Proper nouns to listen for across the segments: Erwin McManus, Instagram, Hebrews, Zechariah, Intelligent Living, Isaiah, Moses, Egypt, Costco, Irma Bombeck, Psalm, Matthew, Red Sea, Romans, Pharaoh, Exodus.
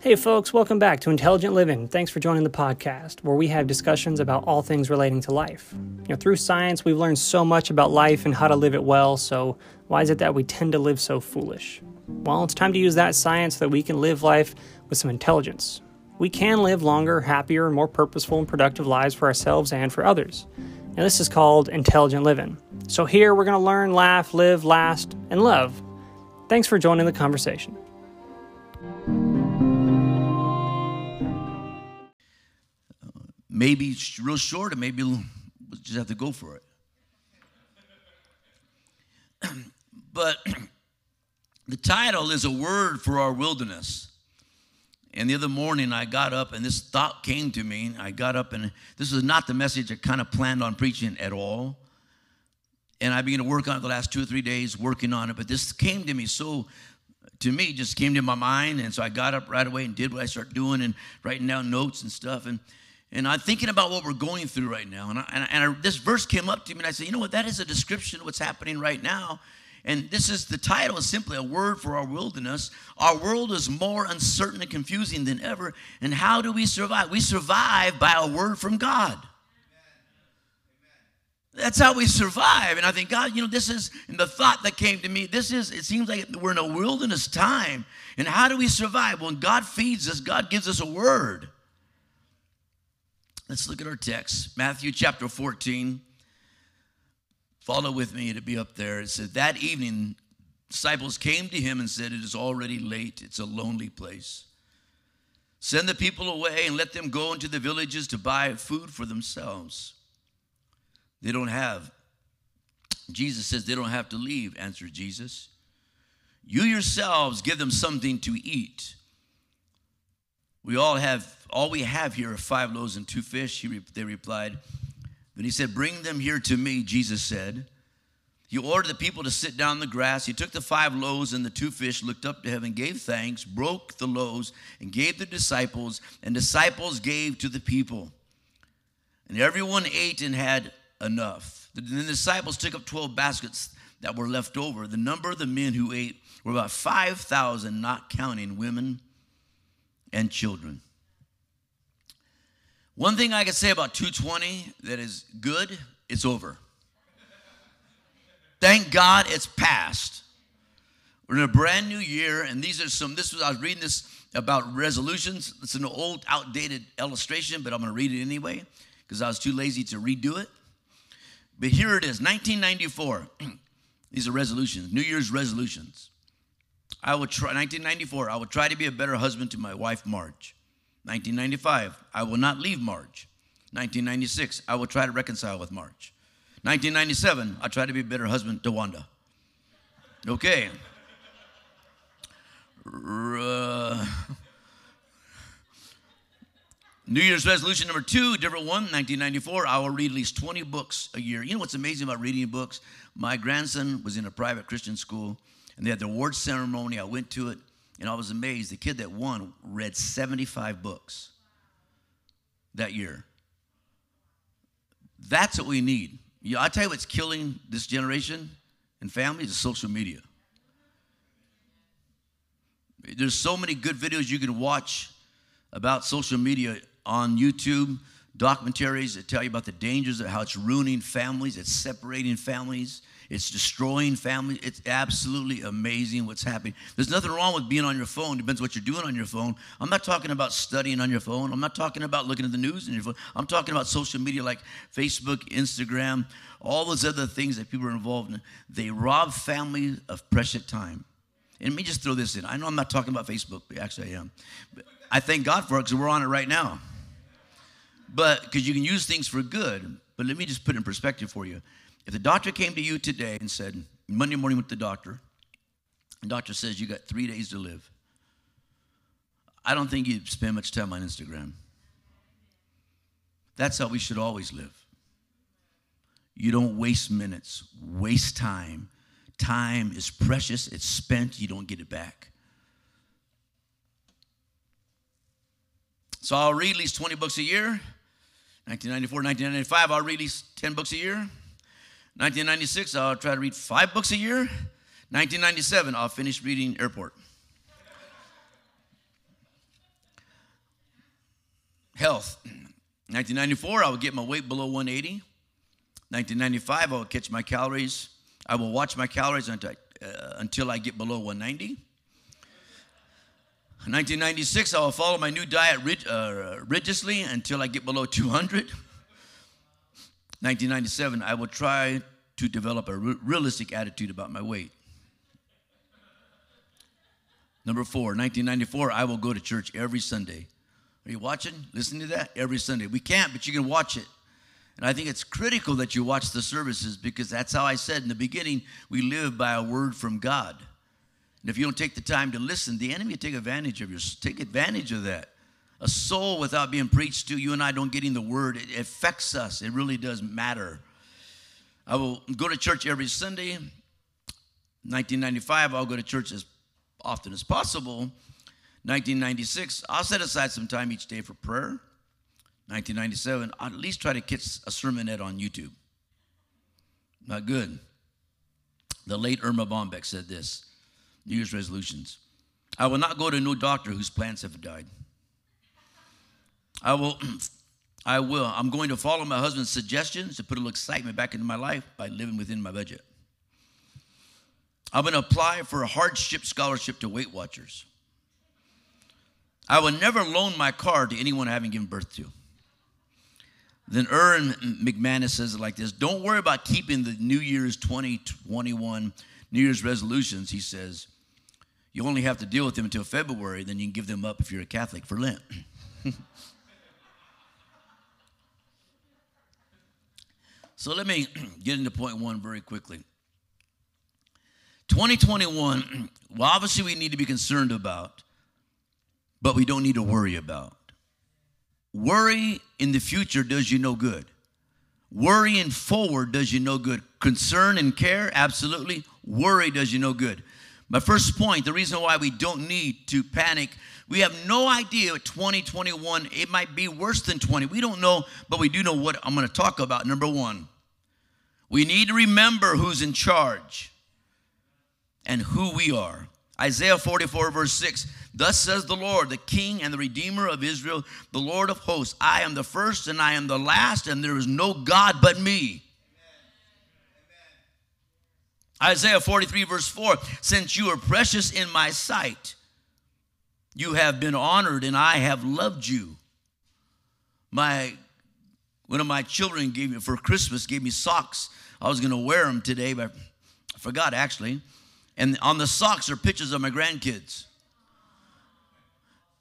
Hey folks, welcome back to Intelligent Living. Thanks for joining the podcast, where we have discussions about all things relating to life. Through science, we've learned so much about life and how to live it well, so why is it that we tend to live so foolish? Well, it's time to use that science so that we can live life with some intelligence. We can live longer, happier, more purposeful and productive lives for ourselves and for others. Now, this is called Intelligent Living. So here, we're going to learn, laugh, live, last, and love. Thanks for joining the conversation. Maybe real short, or maybe we'll just have to go for it. But the title is a word for our wilderness. And the other morning I got up and this thought came to me. I got up and this was not the message I kind of planned on preaching at all. And I began to work on it the last 2 or 3 days, working on it. But this came to me just came to my mind. And so I got up right away and did what I started doing and writing down notes and stuff. And I'm thinking about what we're going through right now. And this verse came up to me, and I said, you know what? That is a description of what's happening right now. And this is the title is simply a word for our wilderness. Our world is more uncertain and confusing than ever. And how do we survive? We survive by a word from God. Amen. Amen. That's how we survive. And I think, God, this is the thought that came to me. It seems like we're in a wilderness time. And how do we survive? When God feeds us, God gives us a word. Let's look at our text, Matthew chapter 14. Follow with me, it'll be up there. It says, that evening, disciples came to him and said, it is already late. It's a lonely place. Send the people away and let them go into the villages to buy food for themselves. Jesus says they don't have to leave, answered Jesus. You yourselves give them something to eat. All we have here are 5 loaves and 2 fish, they replied. Then he said, bring them here to me, Jesus said. He ordered the people to sit down on the grass. He took the 5 loaves and the 2 fish, looked up to heaven, gave thanks, broke the loaves, and gave the disciples, and disciples gave to the people. And everyone ate and had enough. Then the disciples took up 12 baskets that were left over. The number of the men who ate were about 5,000, not counting women and children. One thing I can say about 220 that is good, it's over. Thank God it's past. We're in a brand new year, and I was reading this about resolutions. It's an old, outdated illustration, but I'm going to read it anyway because I was too lazy to redo it. But here it is, 1994. These are resolutions, New Year's resolutions. 1994, I will try to be a better husband to my wife, Marge. 1995, I will not leave Marge. 1996, I will try to reconcile with Marge. 1997, I'll try to be a better husband to Wanda. Okay. New Year's resolution number 2, different one, 1994, I will read at least 20 books a year. You know what's amazing about reading books? My grandson was in a private Christian school, and they had the award ceremony. I went to it, and I was amazed. The kid that won read 75 books that year. That's what we need. I tell you what's killing this generation and families is social media. There's so many good videos you can watch about social media on YouTube, documentaries that tell you about the dangers of how it's ruining families, it's separating families. It's destroying families. It's absolutely amazing what's happening. There's nothing wrong with being on your phone. Depends what you're doing on your phone. I'm not talking about studying on your phone. I'm not talking about looking at the news on your phone. I'm talking about social media like Facebook, Instagram, all those other things that people are involved in. They rob families of precious time. And let me just throw this in. I know I'm not talking about Facebook, but actually I am. But I thank God for it because we're on it right now. But because you can use things for good. But let me just put it in perspective for you. If the doctor came to you today and said, Monday morning with the doctor says you got 3 days to live, I don't think you'd spend much time on Instagram. That's how we should always live. You don't waste minutes, waste time. Time is precious, it's spent, you don't get it back. So I'll read at least 20 books a year. 1994, 1995, I'll read at least 10 books a year. 1996, I'll try to read 5 books a year. 1997, I'll finish reading Airport. Health. 1994, I would get my weight below 180. 1995, I would catch my calories. I will watch my calories until I get below 190. 1996, I will follow my new diet rigidly until I get below 200. 1997, I will try to develop a realistic attitude about my weight. Number 4, 1994, I will go to church every Sunday. Are you watching? Listen to that? Every Sunday. We can't, but you can watch it. And I think it's critical that you watch the services, because that's how I said in the beginning, we live by a word from God. And if you don't take the time to listen, the enemy will take advantage of that. A soul without being preached to, you and I don't getting the word, it affects us. It really does matter. I will go to church every Sunday. 1995, I'll go to church as often as possible. 1996, I'll set aside some time each day for prayer. 1997, I'll at least try to catch a sermonette on YouTube. Not good. The late Irma Bombeck said this, New Year's resolutions. I will not go to no doctor whose plants have died. I'm going to follow my husband's suggestions to put a little excitement back into my life by living within my budget. I'm going to apply for a hardship scholarship to Weight Watchers. I will never loan my car to anyone I haven't given birth to. Then Erwin McManus says it like this, don't worry about keeping the New Year's 2021 New Year's resolutions. He says, you only have to deal with them until February, then you can give them up if you're a Catholic for Lent. So let me get into point one very quickly. 2021, well, obviously we need to be concerned about, but we don't need to worry about. Worry in the future does you no good. Worrying forward does you no good. Concern and care, absolutely. Worry does you no good. My first point, the reason why we don't need to panic, we have no idea what 2021, it might be worse than 20. We don't know, but we do know what I'm going to talk about. Number one, we need to remember who's in charge and who we are. Isaiah 44, verse 6, thus says the Lord, the King and the Redeemer of Israel, the Lord of hosts, I am the first and I am the last, and there is no God but me. Amen. Amen. Isaiah 43, verse 4, since you are precious in my sight, you have been honored, and I have loved you. One of my children gave me for Christmas socks. I was going to wear them today, but I forgot actually. And on the socks are pictures of my grandkids,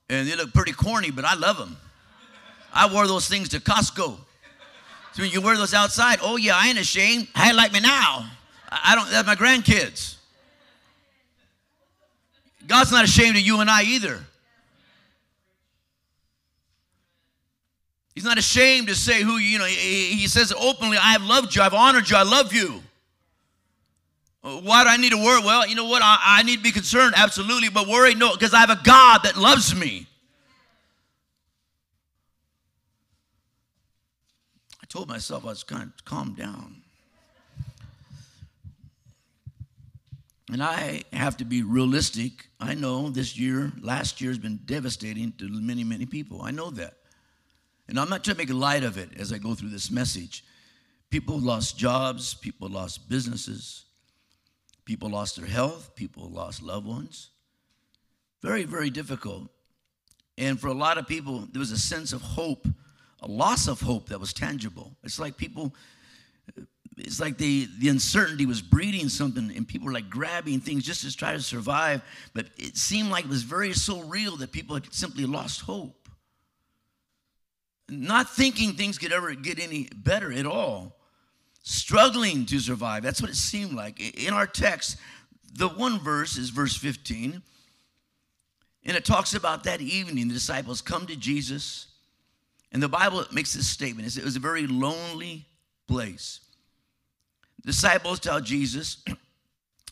and they look pretty corny, but I love them. I wore those things to Costco. So when you wear those outside, oh yeah, I ain't ashamed. I like me now. That's my grandkids. God's not ashamed of you and I either. He's not ashamed to say who, he says openly, I have loved you, I've honored you, I love you. Why do I need to worry? Well, you know what, I need to be concerned, absolutely, but worry, no, because I have a God that loves me. I told myself I was kind of calm down. And I have to be realistic. I know this year, last year has been devastating to many, many people. I know that. And I'm not trying to make light of it as I go through this message. People lost jobs. People lost businesses. People lost their health. People lost loved ones. Very, very difficult. And for a lot of people, there was a sense of hope, a loss of hope that was tangible. It's like people... It's like the uncertainty was breeding something, and people were like grabbing things just to try to survive. But it seemed like it was so real that people had simply lost hope. Not thinking things could ever get any better at all. Struggling to survive. That's what it seemed like. In our text, the one verse is verse 15. And it talks about that evening, the disciples come to Jesus. And the Bible makes this statement. It was a very lonely place. Disciples tell Jesus,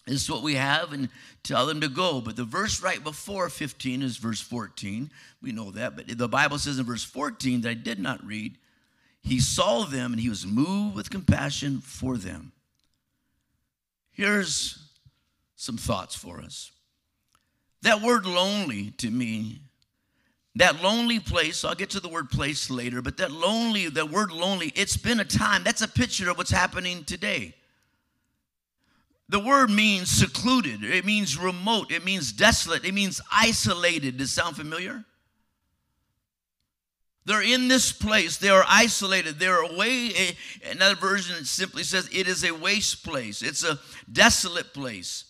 this is what we have, and tell them to go. But the verse right before 15 is verse 14. We know that, but the Bible says in verse 14 that I did not read, he saw them and he was moved with compassion for them. Here's some thoughts for us. That word lonely to me That lonely place, I'll get to the word place later, but that word lonely, it's been a time. That's a picture of what's happening today. The word means secluded. It means remote. It means desolate. It means isolated. Does it sound familiar? They're in this place. They are isolated. They're away. Another version simply says it is a waste place. It's a desolate place.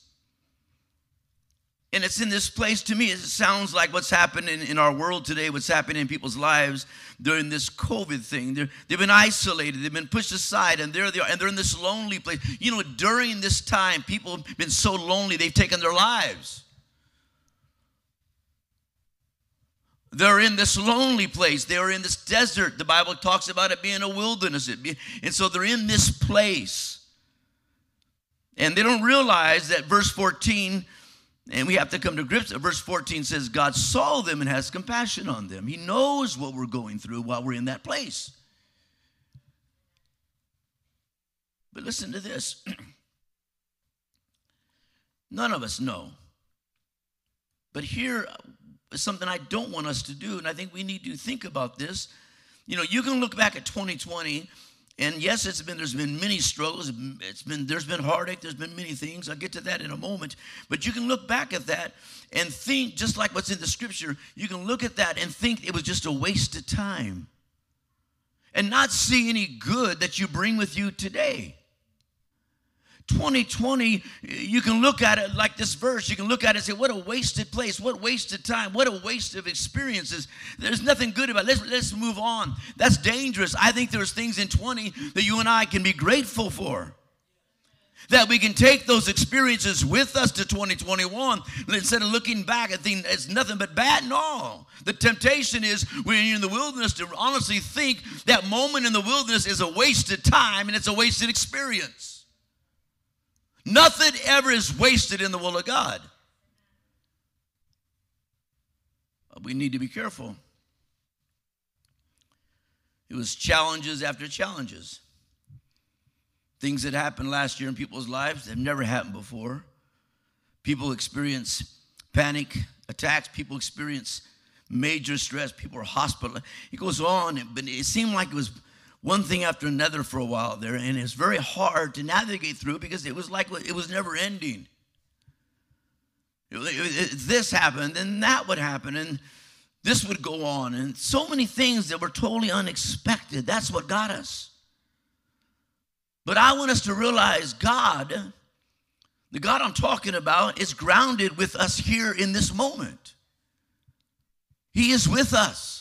And it's in this place, to me, it sounds like what's happening in our world today, what's happening in people's lives during this COVID thing. They've been isolated. They've been pushed aside, and there they are, and they're in this lonely place. You know, during this time, people have been so lonely, they've taken their lives. They're in this lonely place. They're in this desert. The Bible talks about it being a wilderness. And so they're in this place. And they don't realize that verse 14 says, and we have to come to grips. Verse 14 says, God saw them and has compassion on them. He knows what we're going through while we're in that place. But listen to this. None of us know. But here is something I don't want us to do, and I think we need to think about this. You know, you can look back at 2020, and yes, there's been many struggles. There's been heartache. There's been many things. I'll get to that in a moment. But you can look back at that and think, just like what's in the scripture, you can look at that and think it was just a waste of time and not see any good that you bring with you today. 2020, you can look at it like this verse. You can look at it and say, what a wasted place, what wasted time, what a waste of experiences. There's nothing good about it. Let's move on. That's dangerous. I think there's things in 20 that you and I can be grateful for, that we can take those experiences with us to 2021 instead of looking back and thinking it's nothing but bad and all. The temptation is when you're in the wilderness to honestly think that moment in the wilderness is a wasted time and it's a wasted experience. Nothing ever is wasted in the will of God. We need to be careful. It was challenges after challenges. Things that happened last year in people's lives that have never happened before. People experience panic attacks. People experience major stress. People are hospitalized. It goes on, but it seemed like it was one thing after another for a while there, and it's very hard to navigate through because it was like it was never ending. This happened, and that would happen, and this would go on, and so many things that were totally unexpected. That's what got us. But I want us to realize God, the God I'm talking about, is grounded with us here in this moment. He is with us.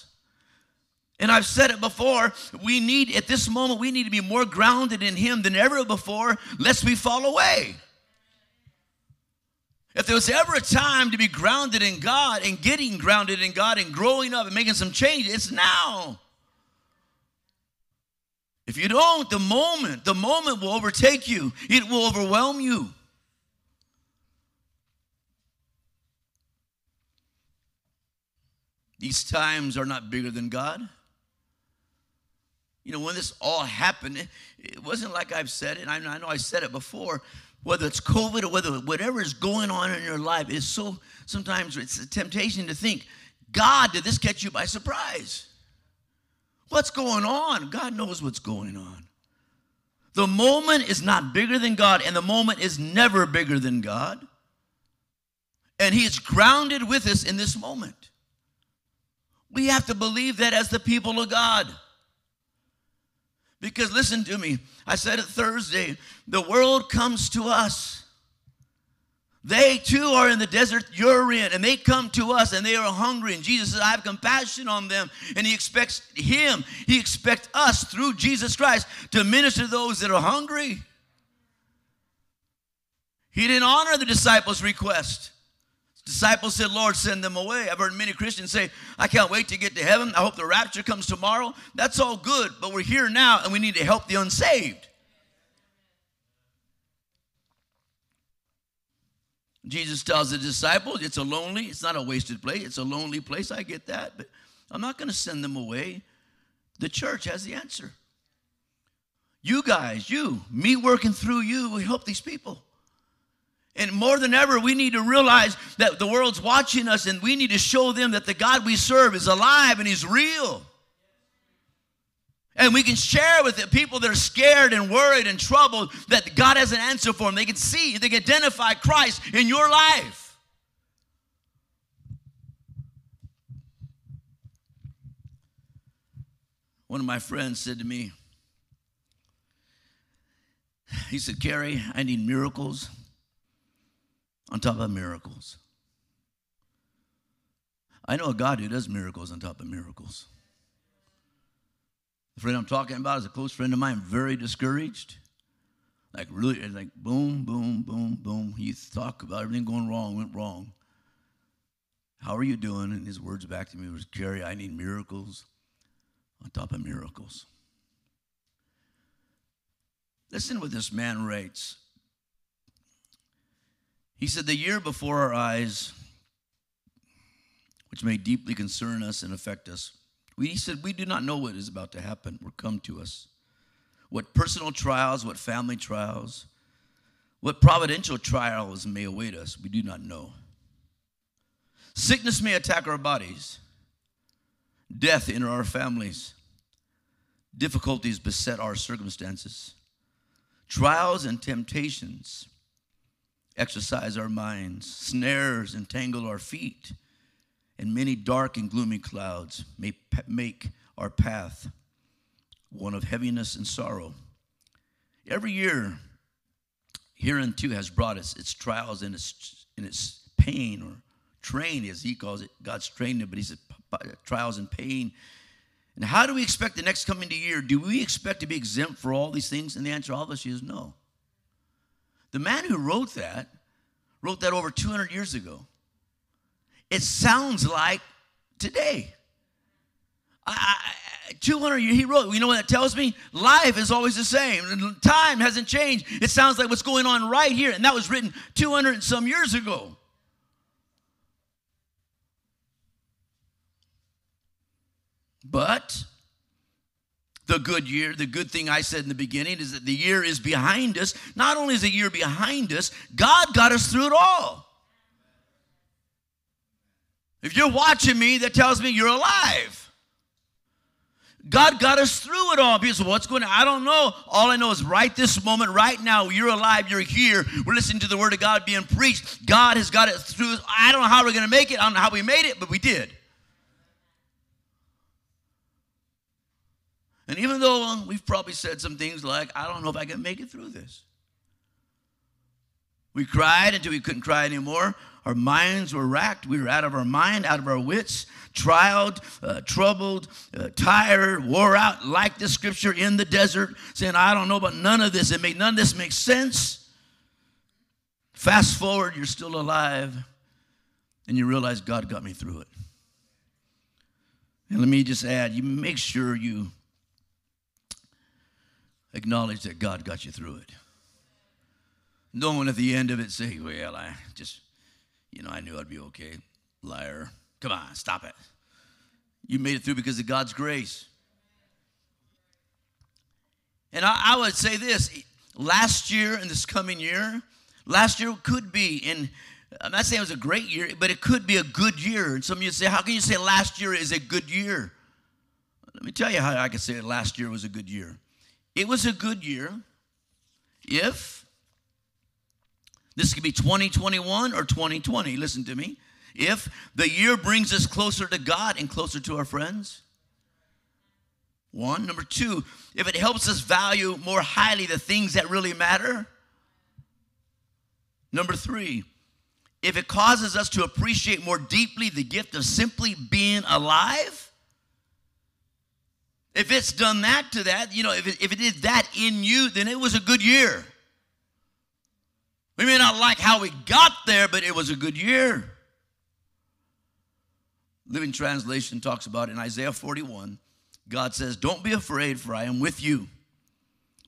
And I've said it before, at this moment, we need to be more grounded in Him than ever before, lest we fall away. If there was ever a time to be grounded in God and getting grounded in God and growing up and making some change, it's now. If you don't, the moment will overtake you. It will overwhelm you. These times are not bigger than God. You know, when this all happened, it wasn't like I've said it, and I know I said it before, whether it's COVID or whatever is going on in your life, sometimes it's a temptation to think, God, did this catch you by surprise? What's going on? God knows what's going on. The moment is not bigger than God, and the moment is never bigger than God. And He is grounded with us in this moment. We have to believe that as the people of God. Because listen to me, I said it Thursday, the world comes to us. They too are in the desert you're in, and they come to us, and they are hungry. And Jesus says, I have compassion on them. And He expects us through Jesus Christ to minister to those that are hungry. He didn't honor the disciples' request. Disciples said, Lord, send them away. I've heard many Christians say, I can't wait to get to heaven. I hope the rapture comes tomorrow. That's all good, but we're here now, and we need to help the unsaved. Jesus tells the disciples, it's not a wasted place. It's a lonely place. I get that, but I'm not going to send them away. The church has the answer. You guys, me working through you, we help these people. And more than ever, we need to realize that the world's watching us, and we need to show them that the God we serve is alive and he's real. And we can share with the people that are scared and worried and troubled that God has an answer for them. They can see, they can identify Christ in your life. One of my friends said to me, he said, "Gary, I need miracles on top of miracles. I know a God who does miracles on top of miracles." The friend I'm talking about is a close friend of mine, very discouraged. Like really, like boom, boom, boom, boom. You talk about everything going wrong, went wrong. "How are you doing?" And his words back to me was, "Gary, I need miracles on top of miracles." Listen what this man writes. He said, "The year before our eyes, which may deeply concern us and affect us, he said, we do not know what is about to happen or come to us. What personal trials, what family trials, what providential trials may await us, we do not know. Sickness may attack our bodies, death enter our families, difficulties beset our circumstances, trials and temptations exercise our minds, snares entangle our feet, and many dark and gloomy clouds may make our path one of heaviness and sorrow. Every year hereunto has brought us its trials and its pain," or train as he calls it. God's trained him, but he said trials and pain. "And how do we expect the next coming year? Do we expect to be exempt for all these things?" And the answer obviously is no. The man who wrote that over 200 years ago. It sounds like today. 200 years, he wrote. You know what that tells me? Life is always the same. Time hasn't changed. It sounds like what's going on right here. And that was written 200 and some years ago. But the good year, the good thing I said in the beginning is that the year is behind us. Not only is the year behind us, God got us through it all. If you're watching me, that tells me you're alive. God got us through it all. People say, "What's going on?" I don't know. All I know is right this moment, right now, you're alive, you're here. We're listening to the word of God being preached. God has got it through. I don't know how we're going to make it. I don't know how we made it, but we did. And even though we've probably said some things like, "I don't know if I can make it through this." We cried until we couldn't cry anymore. Our minds were racked. We were out of our mind, out of our wits, trialed, troubled, tired, wore out, like the scripture, in the desert, saying, "I don't know about none of this. None of this makes sense." Fast forward, you're still alive, and you realize God got me through it. And let me just add, you make sure you acknowledge that God got you through it. No one at the end of it say, "Well, I just, I knew I'd be okay." Liar. Come on, stop it. You made it through because of God's grace. And I would say this, last year and this coming year, last year could be, and I'm not saying it was a great year, but it could be a good year. And some of you say, "How can you say last year is a good year?" Let me tell you how I could say last year was a good year. It was a good year if, this could be 2021 or 2020, listen to me, if the year brings us closer to God and closer to our friends. One. Number two, if it helps us value more highly the things that really matter. Number three, if it causes us to appreciate more deeply the gift of simply being alive. If it's done that to that, if it did that in you, then it was a good year. We may not like how we got there, but it was a good year. Living Translation talks about in Isaiah 41, God says, "Don't be afraid, for I am with you.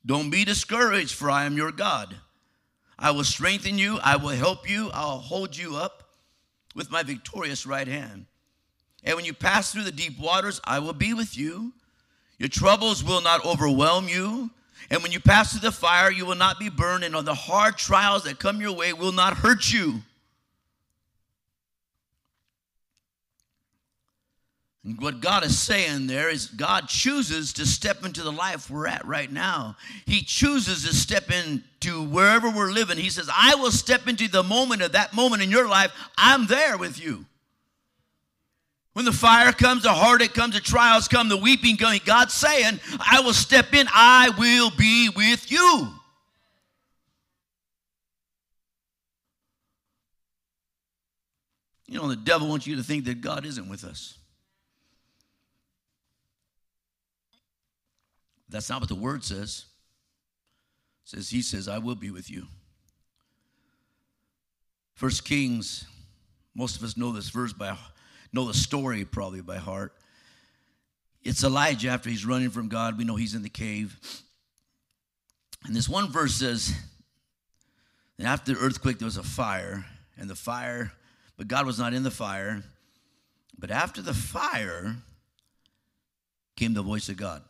Don't be discouraged, for I am your God. I will strengthen you. I will help you. I'll hold you up with my victorious right hand. And when you pass through the deep waters, I will be with you. Your troubles will not overwhelm you, And when you pass through the fire, you will not be burned, and on the hard trials that come your way will not hurt you. And what God is saying there is God chooses to step into the life we're at right now. He chooses to step into wherever we're living. He says, I will step into the moment of that moment in your life. I'm there with you. When the fire comes, the heartache comes, the trials come, the weeping comes, God's saying, I will step in, I will be with you. You know, the devil wants you to think that God isn't with us. That's not what the word says. It says, he says, I will be with you. 1 Kings, most of us know this verse by heart. Know the story probably by heart. It's Elijah after he's running from God. We know he's in the cave. And this one verse says, and after the earthquake, there was a fire. And the fire, but God was not in the fire. But after the fire came the voice of God.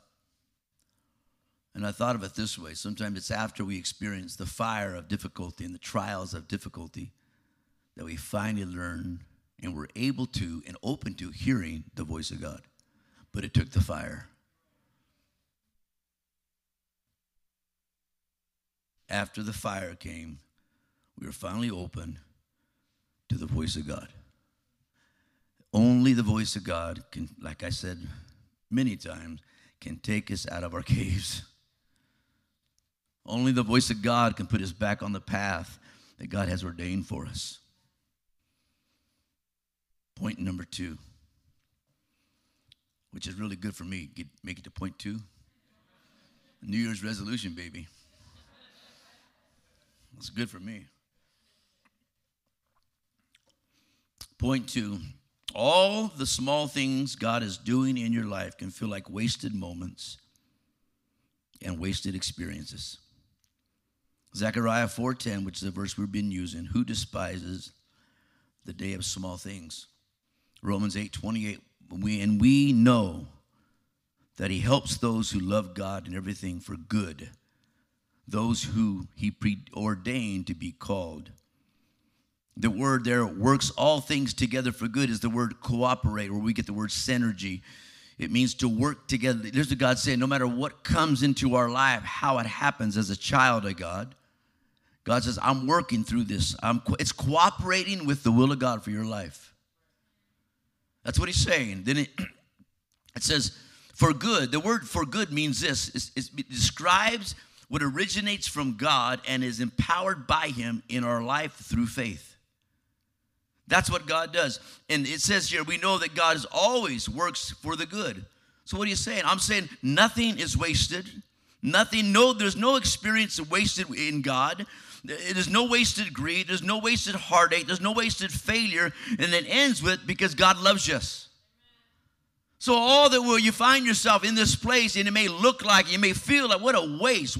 And I thought of it this way. Sometimes it's after we experience the fire of difficulty and the trials of difficulty that we finally learn and we're able to and open to hearing the voice of God. But it took the fire. After the fire came, we were finally open to the voice of God. Only the voice of God can, like I said many times, can take us out of our caves. Only the voice of God can put us back on the path that God has ordained for us. Point number two, which is really good for me. Make it to point two. New Year's resolution, baby. That's good for me. Point two, all the small things God is doing in your life can feel like wasted moments and wasted experiences. Zechariah 4:10, which is the verse we've been using, who despises the day of small things? Romans 8:28, and we know that he helps those who love God and everything for good, those who he preordained to be called. The word there, works all things together for good, is the word cooperate, where we get the word synergy. It means to work together. There's what God saying, no matter what comes into our life, how it happens as a child of God, God says, I'm working through this. It's cooperating with the will of God for your life. That's what he's saying. Then it says, for good. The word for good means this. It describes what originates from God and is empowered by him in our life through faith. That's what God does. And it says here, we know that God always works for the good. So what are you saying? I'm saying nothing is wasted. Nothing, there's no experience wasted in God. There's no wasted greed. There's no wasted heartache. There's no wasted failure. And it ends with, because God loves us. So all that will, you find yourself in this place, and it may look like, you may feel like, what a waste.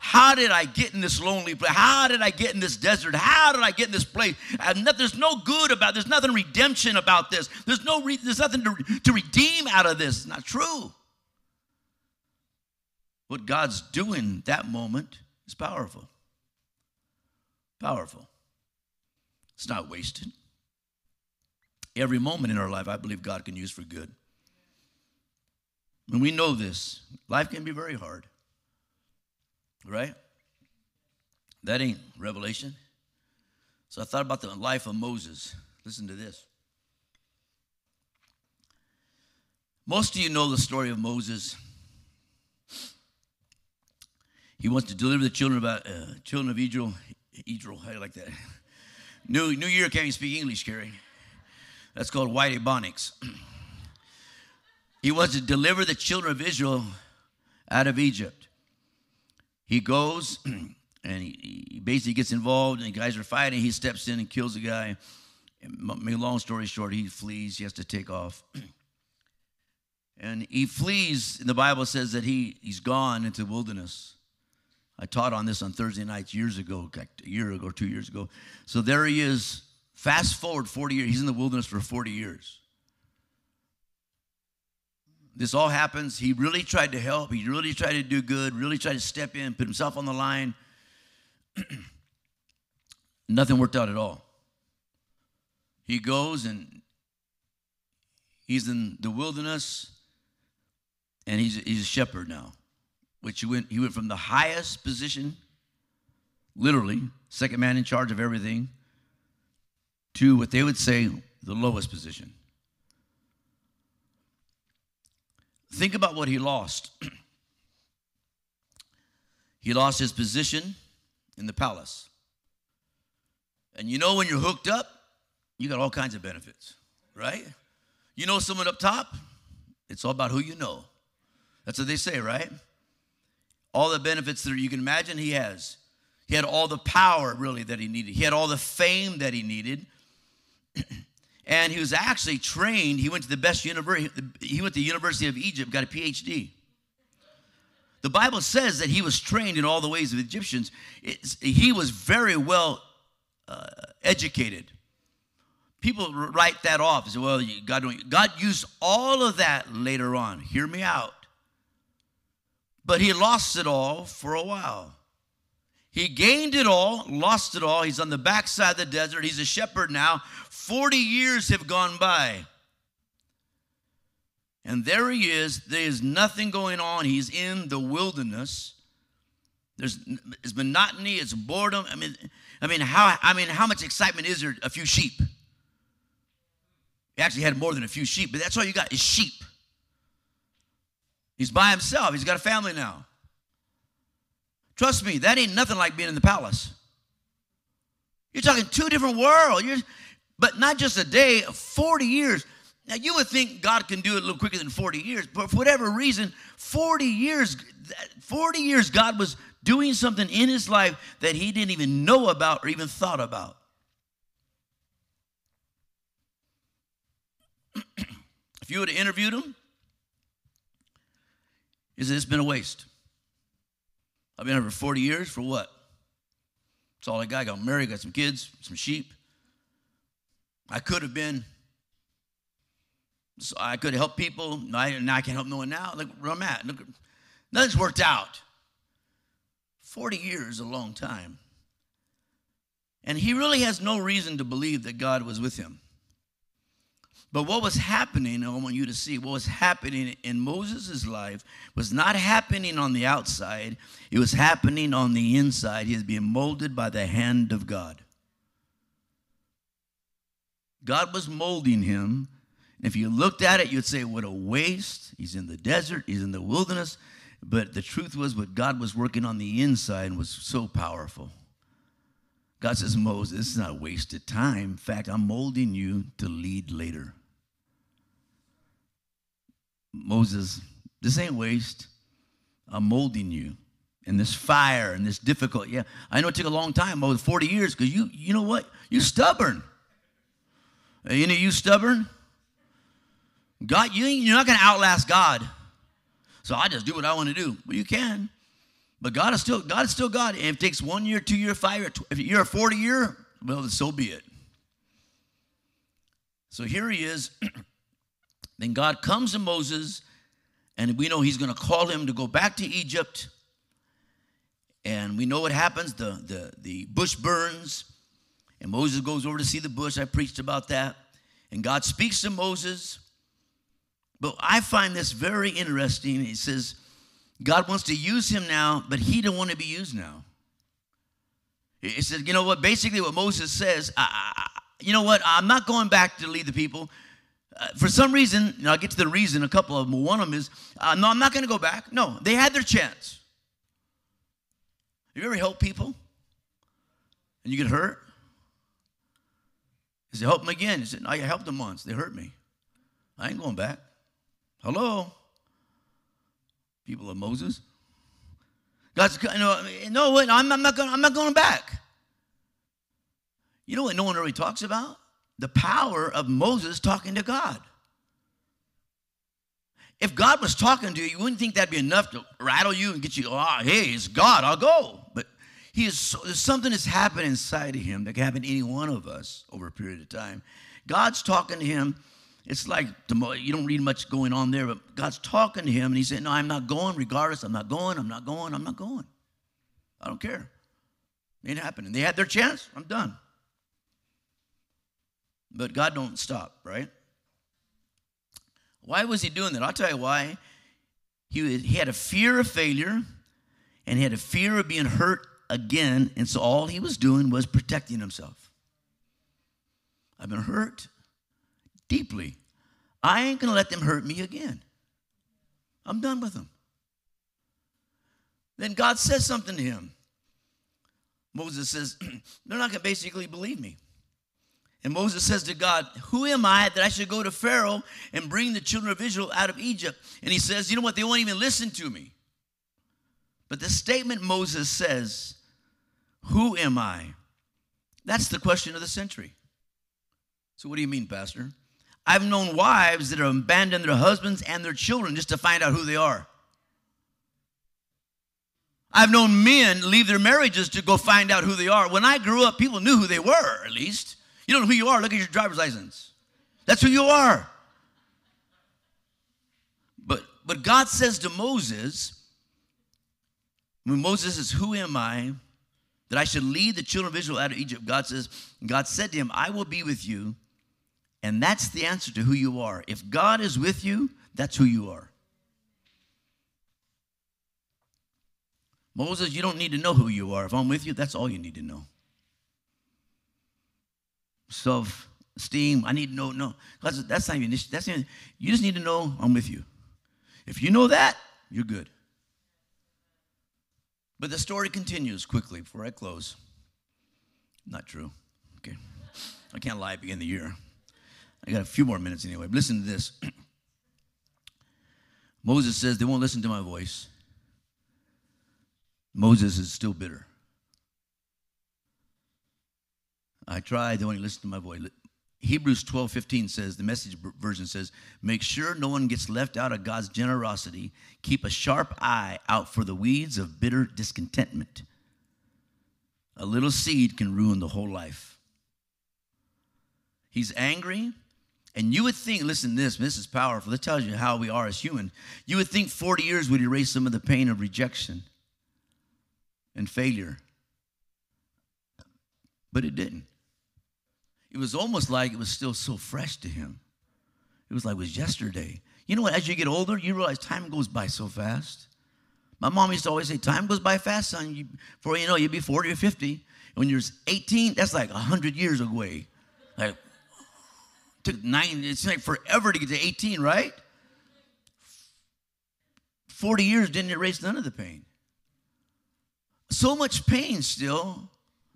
How did I get in this lonely place? How did I get in this desert? How did I get in this place? There's no good about this. There's nothing redemption about this. There's nothing to redeem out of this. It's not true. What God's doing that moment is powerful. Powerful. It's not wasted. Every moment in our life, I believe God can use for good. And we know this. Life can be very hard. Right? That ain't revelation. So I thought about the life of Moses. Listen to this. Most of you know the story of Moses. He wants to deliver the children of Israel. How do you like that? New Year, can't even speak English, Carrie. That's called white ebonics. He wants to deliver the children of Israel out of Egypt. He goes and he basically gets involved, and the guys are fighting. He steps in and kills the guy. And long story short, he flees. He has to take off. And he flees, and the Bible says that he's gone into the wilderness. I taught on this on Thursday nights years ago, like a year ago, 2 years ago. So there he is. Fast forward 40 years. He's in the wilderness for 40 years. This all happens. He really tried to help. He really tried to do good, really tried to step in, put himself on the line. Nothing worked out at all. He goes and he's in the wilderness, and he's a shepherd now, which he went from the highest position, literally, second man in charge of everything, to what they would say the lowest position. Think about what he lost. He lost his position in the palace. And you know when you're hooked up, you got all kinds of benefits, right? You know someone up top, it's all about who you know. That's what they say, right? All the benefits that you can imagine he has. He had all the power, really, that he needed. He had all the fame that he needed. And he was actually trained. He went to the best university. He went to the University of Egypt, got a PhD. The Bible says that he was trained in all the ways of Egyptians. He was very well educated. People write that off and say, well, God used all of that later on. Hear me out. But he lost it all for a while. He gained it all, lost it all. He's on the backside of the desert. He's a shepherd now. 40 years have gone by. And there he is. There is nothing going on. He's in the wilderness. It's monotony. It's boredom. How much excitement is there? A few sheep. He actually had more than a few sheep, but that's all you got is sheep. He's by himself. He's got a family now. Trust me, that ain't nothing like being in the palace. You're talking two different worlds. But not just a day, 40 years. Now, you would think God can do it a little quicker than 40 years, but for whatever reason, 40 years God was doing something in his life that he didn't even know about or even thought about. If you would have interviewed him, he said, it's been a waste. I've been here for 40 years, for what? That's all I got. I got married, got some kids, some sheep. I could help people. I can't help no one now. Look where I'm at. Look, nothing's worked out. 40 years is a long time. And he really has no reason to believe that God was with him. But what was happening, I want you to see, what was happening in Moses' life was not happening on the outside. It was happening on the inside. He was being molded by the hand of God. God was molding him. If you looked at it, you'd say, what a waste. He's in the desert. He's in the wilderness. But the truth was what God was working on the inside was so powerful. God says, Moses, this is not wasted time. In fact, I'm molding you to lead later. Moses, this ain't waste. I'm molding you. And this fire and this difficult. Yeah, I know it took a long time, Moses, 40 years, because you know what? You're stubborn. Are any of you stubborn? God, you're not going to outlast God. So I just do what I want to do. Well, you can. But God is still God. And if it takes 1 year, 2 year, 5 year, if you're a 40-year, well, so be it. So here he is. Then God comes to Moses, and we know he's going to call him to go back to Egypt. And we know what happens. The bush burns, and Moses goes over to see the bush. I preached about that. And God speaks to Moses. But I find this very interesting. He says, God wants to use him now, but he didn't want to be used now. He said, you know what? Basically what Moses says, you know what? I'm not going back to lead the people. For some reason, and I'll get to the reason, a couple of them. One of them is, no, I'm not going to go back. No, they had their chance. Have you ever helped people and you get hurt? He said, help them again. He said, no, I helped them once. They hurt me. I ain't going back. Hello? People of Moses. God's, no, I'm not going back. You know what no one really talks about? The power of Moses talking to God. If God was talking to you wouldn't think that'd be enough to rattle you and get you, oh, hey, it's God, I'll go. But there's something that's happened inside of him that can happen to any one of us over a period of time. God's talking to him, It's like you don't read much going on there, but God's talking to him, and he said, no, I'm not going regardless. I'm not going. I don't care. It ain't happening. They had their chance. I'm done. But God don't stop, right? Why was he doing that? I'll tell you why. He had a fear of failure, and he had a fear of being hurt again, and so all he was doing was protecting himself. I've been hurt deeply. I ain't going to let them hurt me again. I'm done with them. Then God says something to him. Moses says, they're not going to basically believe me. And Moses says to God, who am I that I should go to Pharaoh and bring the children of Israel out of Egypt? And he says, you know what? They won't even listen to me. But the statement Moses says, who am I? That's the question of the century. So what do you mean, Pastor? I've known wives that have abandoned their husbands and their children just to find out who they are. I've known men leave their marriages to go find out who they are. When I grew up, people knew who they were, at least. You don't know who you are. Look at your driver's license. That's who you are. But God says to Moses, when Moses says, who am I that I should lead the children of Israel out of Egypt? God said to him, I will be with you. And that's the answer to who you are. If God is with you, that's who you are. Moses, you don't need to know who you are. If I'm with you, that's all you need to know. Self-esteem, I need to know, no. That's not even an issue. You just need to know I'm with you. If you know that, you're good. But the story continues quickly before I close. Not true. Okay. I can't lie at the beginning of the year. I got a few more minutes anyway. But listen to this. Moses says, they won't listen to my voice. Moses is still bitter. I tried, they won't listen to my voice. Hebrews 12:15 says, the Message version says, make sure no one gets left out of God's generosity. Keep a sharp eye out for the weeds of bitter discontentment. A little seed can ruin the whole life. He's angry. And you would think, listen to this is powerful. It tells you how we are as human. You would think 40 years would erase some of the pain of rejection and failure. But it didn't. It was almost like it was still so fresh to him. It was like it was yesterday. You know what? As you get older, you realize time goes by so fast. My mom used to always say, time goes by fast, son. Before you know, you'll be 40 or 50. And when you're 18, that's like 100 years away. Like, took it's like forever to get to 18, right? 40 years didn't erase none of the pain. So much pain still.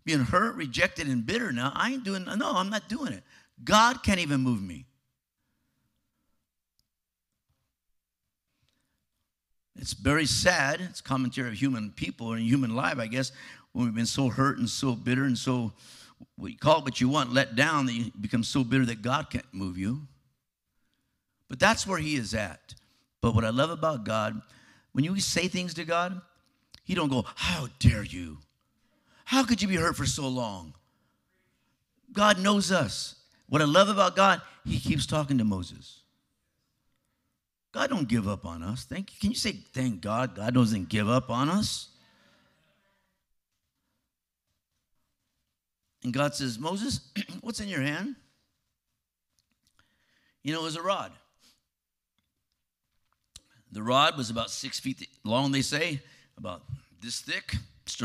Being hurt, rejected, and bitter now, I'm not doing it. God can't even move me. It's very sad. It's commentary of human people and human life, I guess, when we've been so hurt and so bitter and so, we call it what you want, let down, that you become so bitter that God can't move you. But that's where he is at. But what I love about God, when you say things to God, he don't go, how dare you? How could you be hurt for so long? God knows us. What I love about God, he keeps talking to Moses. God don't give up on us. Can you say, thank God, God doesn't give up on us? And God says, Moses, what's in your hand? You know, it was a rod. The rod was about 6 feet long, they say, about this thick.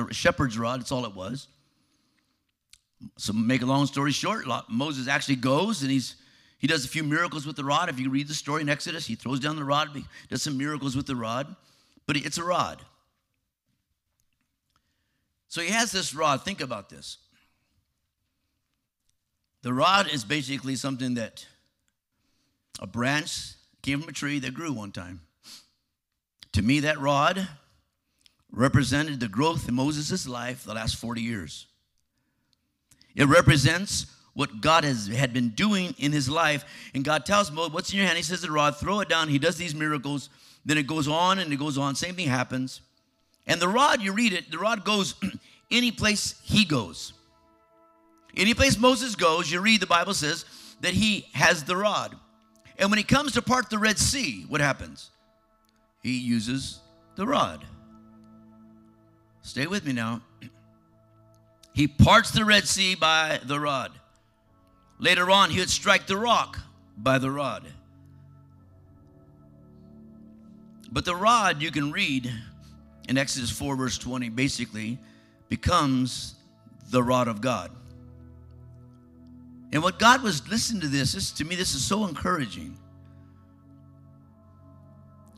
Shepherd's rod, that's all it was. So make a long story short, Moses actually goes and he does a few miracles with the rod. If you read the story in Exodus, he throws down the rod, does some miracles with the rod, but it's a rod. So he has this rod. Think about this. The rod is basically something that a branch came from a tree that grew one time. To me, that rod represented the growth in Moses' life the last 40 years. It represents what God had been doing in his life. And God tells Moses, what's in your hand? He says, the rod, throw it down. He does these miracles. Then it goes on and it goes on. Same thing happens. And the rod, you read it, the rod goes any place he goes. Any place Moses goes, you read the Bible says that he has the rod. And when he comes to part the Red Sea, what happens? He uses the rod. Stay with me now. He parts the Red Sea by the rod. Later on, he would strike the rock by the rod. But the rod, you can read in Exodus 4, verse 20, basically becomes the rod of God. And what God was, listen to this, to me, this is so encouraging.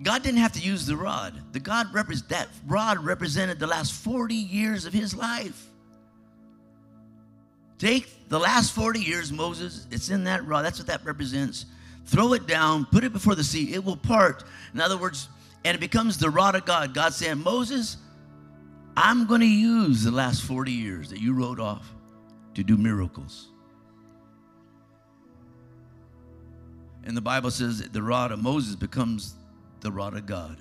God didn't have to use the rod. That rod represented the last 40 years of his life. Take the last 40 years, Moses, it's in that rod. That's what that represents. Throw it down, put it before the sea. It will part. In other words, and it becomes the rod of God. God saying, Moses, I'm going to use the last 40 years that you wrote off to do miracles. And the Bible says that the rod of Moses becomes the rod of God.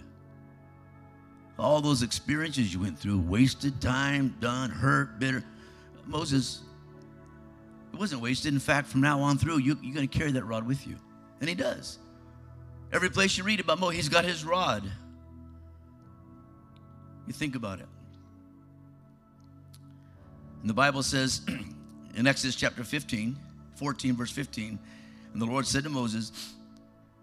All those experiences you went through, wasted time, done, hurt, bitter. Moses, it wasn't wasted. In fact, from now on through, you're going to carry that rod with you. And he does. Every place you read about Moses, he's got his rod. You think about it. And the Bible says in Exodus chapter 14, verse 15, and the Lord said to Moses,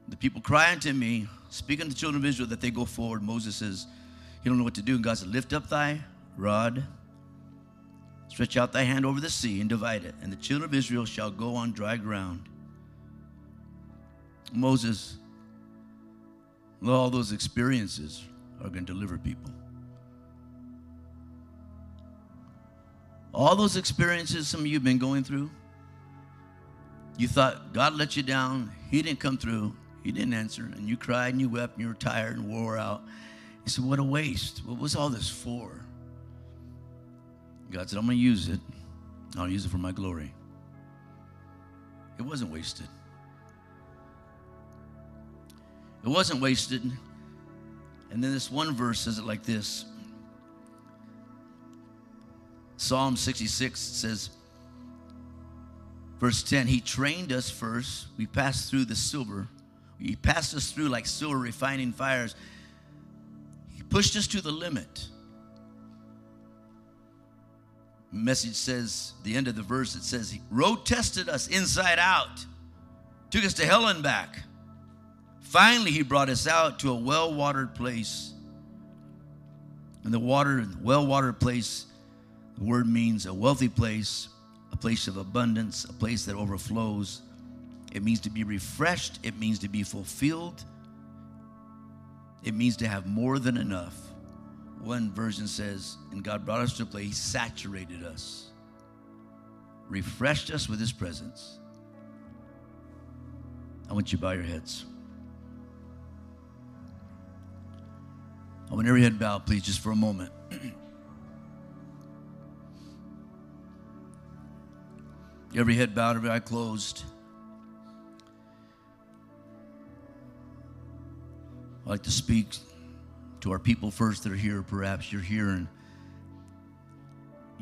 the people cry unto me, speaking to the children of Israel, that they go forward. Moses says, you don't know what to do. And God said, lift up thy rod, stretch out thy hand over the sea, and divide it. And the children of Israel shall go on dry ground. Moses, all those experiences are going to deliver people. All those experiences some of you have been going through, you thought God let you down. He didn't come through. He didn't answer. And you cried and you wept and you were tired and wore out. He said, what a waste. What was all this for? God said, I'm going to use it. I'll use it for my glory. It wasn't wasted. It wasn't wasted. And then this one verse says it like this. Psalm 66 says, verse 10, he trained us first. We passed through the silver. He passed us through like silver refining fires. He pushed us to the limit. The message says, the end of the verse, it says, he road tested us inside out, took us to hell and back. Finally, he brought us out to a well-watered place. And the water, well-watered place, the word means a wealthy place, a place of abundance, a place that overflows. It means to be refreshed. It means to be fulfilled. It means to have more than enough. One version says, and God brought us to a place, he saturated us, refreshed us with his presence. I want you to bow your heads. I want every head bowed, please, just for a moment. Every head bowed, every eye closed. I'd like to speak to our people first that are here. Perhaps you're here and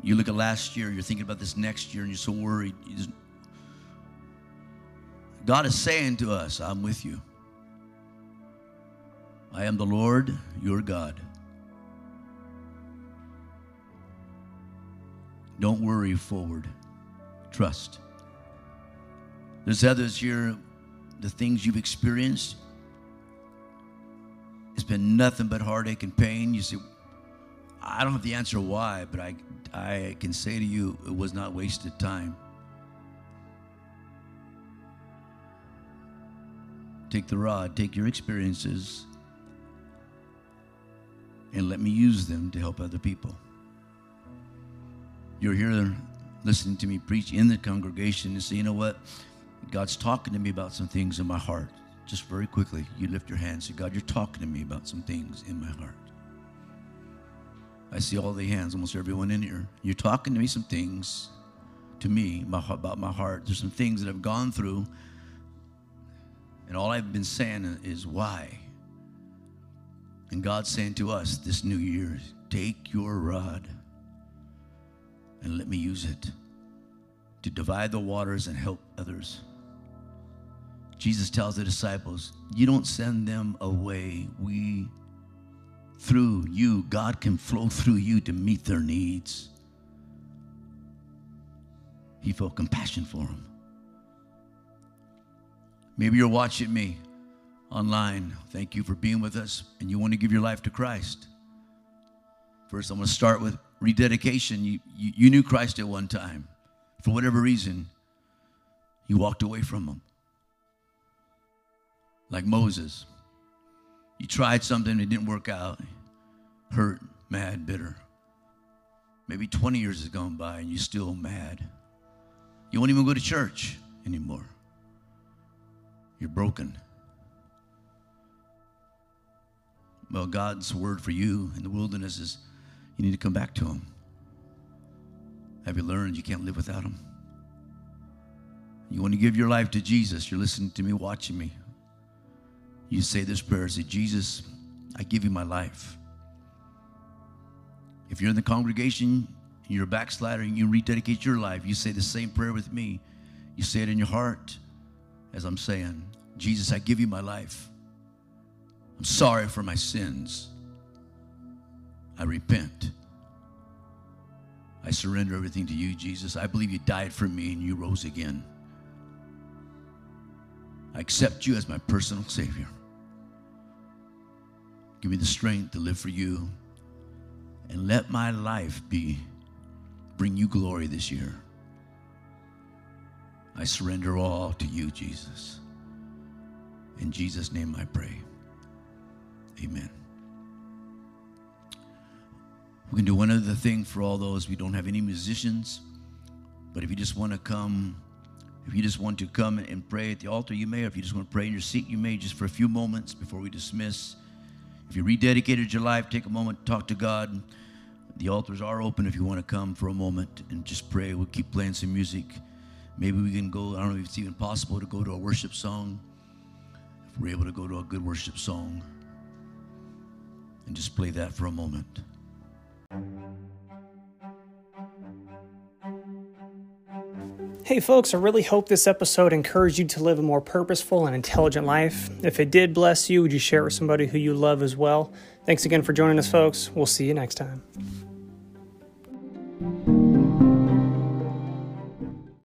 you look at last year, you're thinking about this next year, and you're so worried. God is saying to us, I'm with you. I am the Lord, your God. Don't worry forward. Trust. There's others here, the things you've experienced, it's been nothing but heartache and pain. You say, I don't have the answer why, but I can say to you, it was not wasted time. Take the rod, take your experiences, and let me use them to help other people. You're here listening to me preach in the congregation and say, you know what? God's talking to me about some things in my heart. Just very quickly, you lift your hand and say, God, you're talking to me about some things in my heart. I see all the hands, almost everyone in here. You're talking to me some things, to me, about my heart. There's some things that I've gone through, and all I've been saying is why. And God's saying to us this new year, take your rod and let me use it to divide the waters and help others. Jesus tells the disciples, you don't send them away. Through you, God can flow through you to meet their needs. He felt compassion for them. Maybe you're watching me online. Thank you for being with us, and you want to give your life to Christ. First, I'm going to start with rededication. You knew Christ at one time. For whatever reason, you walked away from him. Like Moses. You tried something, it didn't work out. Hurt, mad, bitter. Maybe 20 years has gone by and you're still mad. You won't even go to church anymore. You're broken. Well, God's word for you in the wilderness is you need to come back to him. Have you learned you can't live without him? You want to give your life to Jesus. You're listening to me, watching me. You say this prayer, say, Jesus, I give you my life. If you're in the congregation, and you're a backslider, and you rededicate your life, you say the same prayer with me. You say it in your heart as I'm saying, Jesus, I give you my life. I'm sorry for my sins. I repent. I surrender everything to you, Jesus. I believe you died for me and you rose again. I accept you as my personal Savior. Give me the strength to live for you. And let my life bring you glory this year. I surrender all to you, Jesus. In Jesus' name I pray. Amen. We can do one other thing for all those. We don't have any musicians. But if you just want to come... If you just want to come and pray at the altar, you may. Or if you just want to pray in your seat, you may, just for a few moments before we dismiss. If you rededicated your life, take a moment, talk to God. The altars are open if you want to come for a moment and just pray. We'll keep playing some music. Maybe we can go, I don't know if it's even possible to go to a worship song. If we're able to go to a good worship song and just play that for a moment. Hey folks, I really hope this episode encouraged you to live a more purposeful and intelligent life. If it did bless you, would you share it with somebody who you love as well? Thanks again for joining us, folks. We'll see you next time.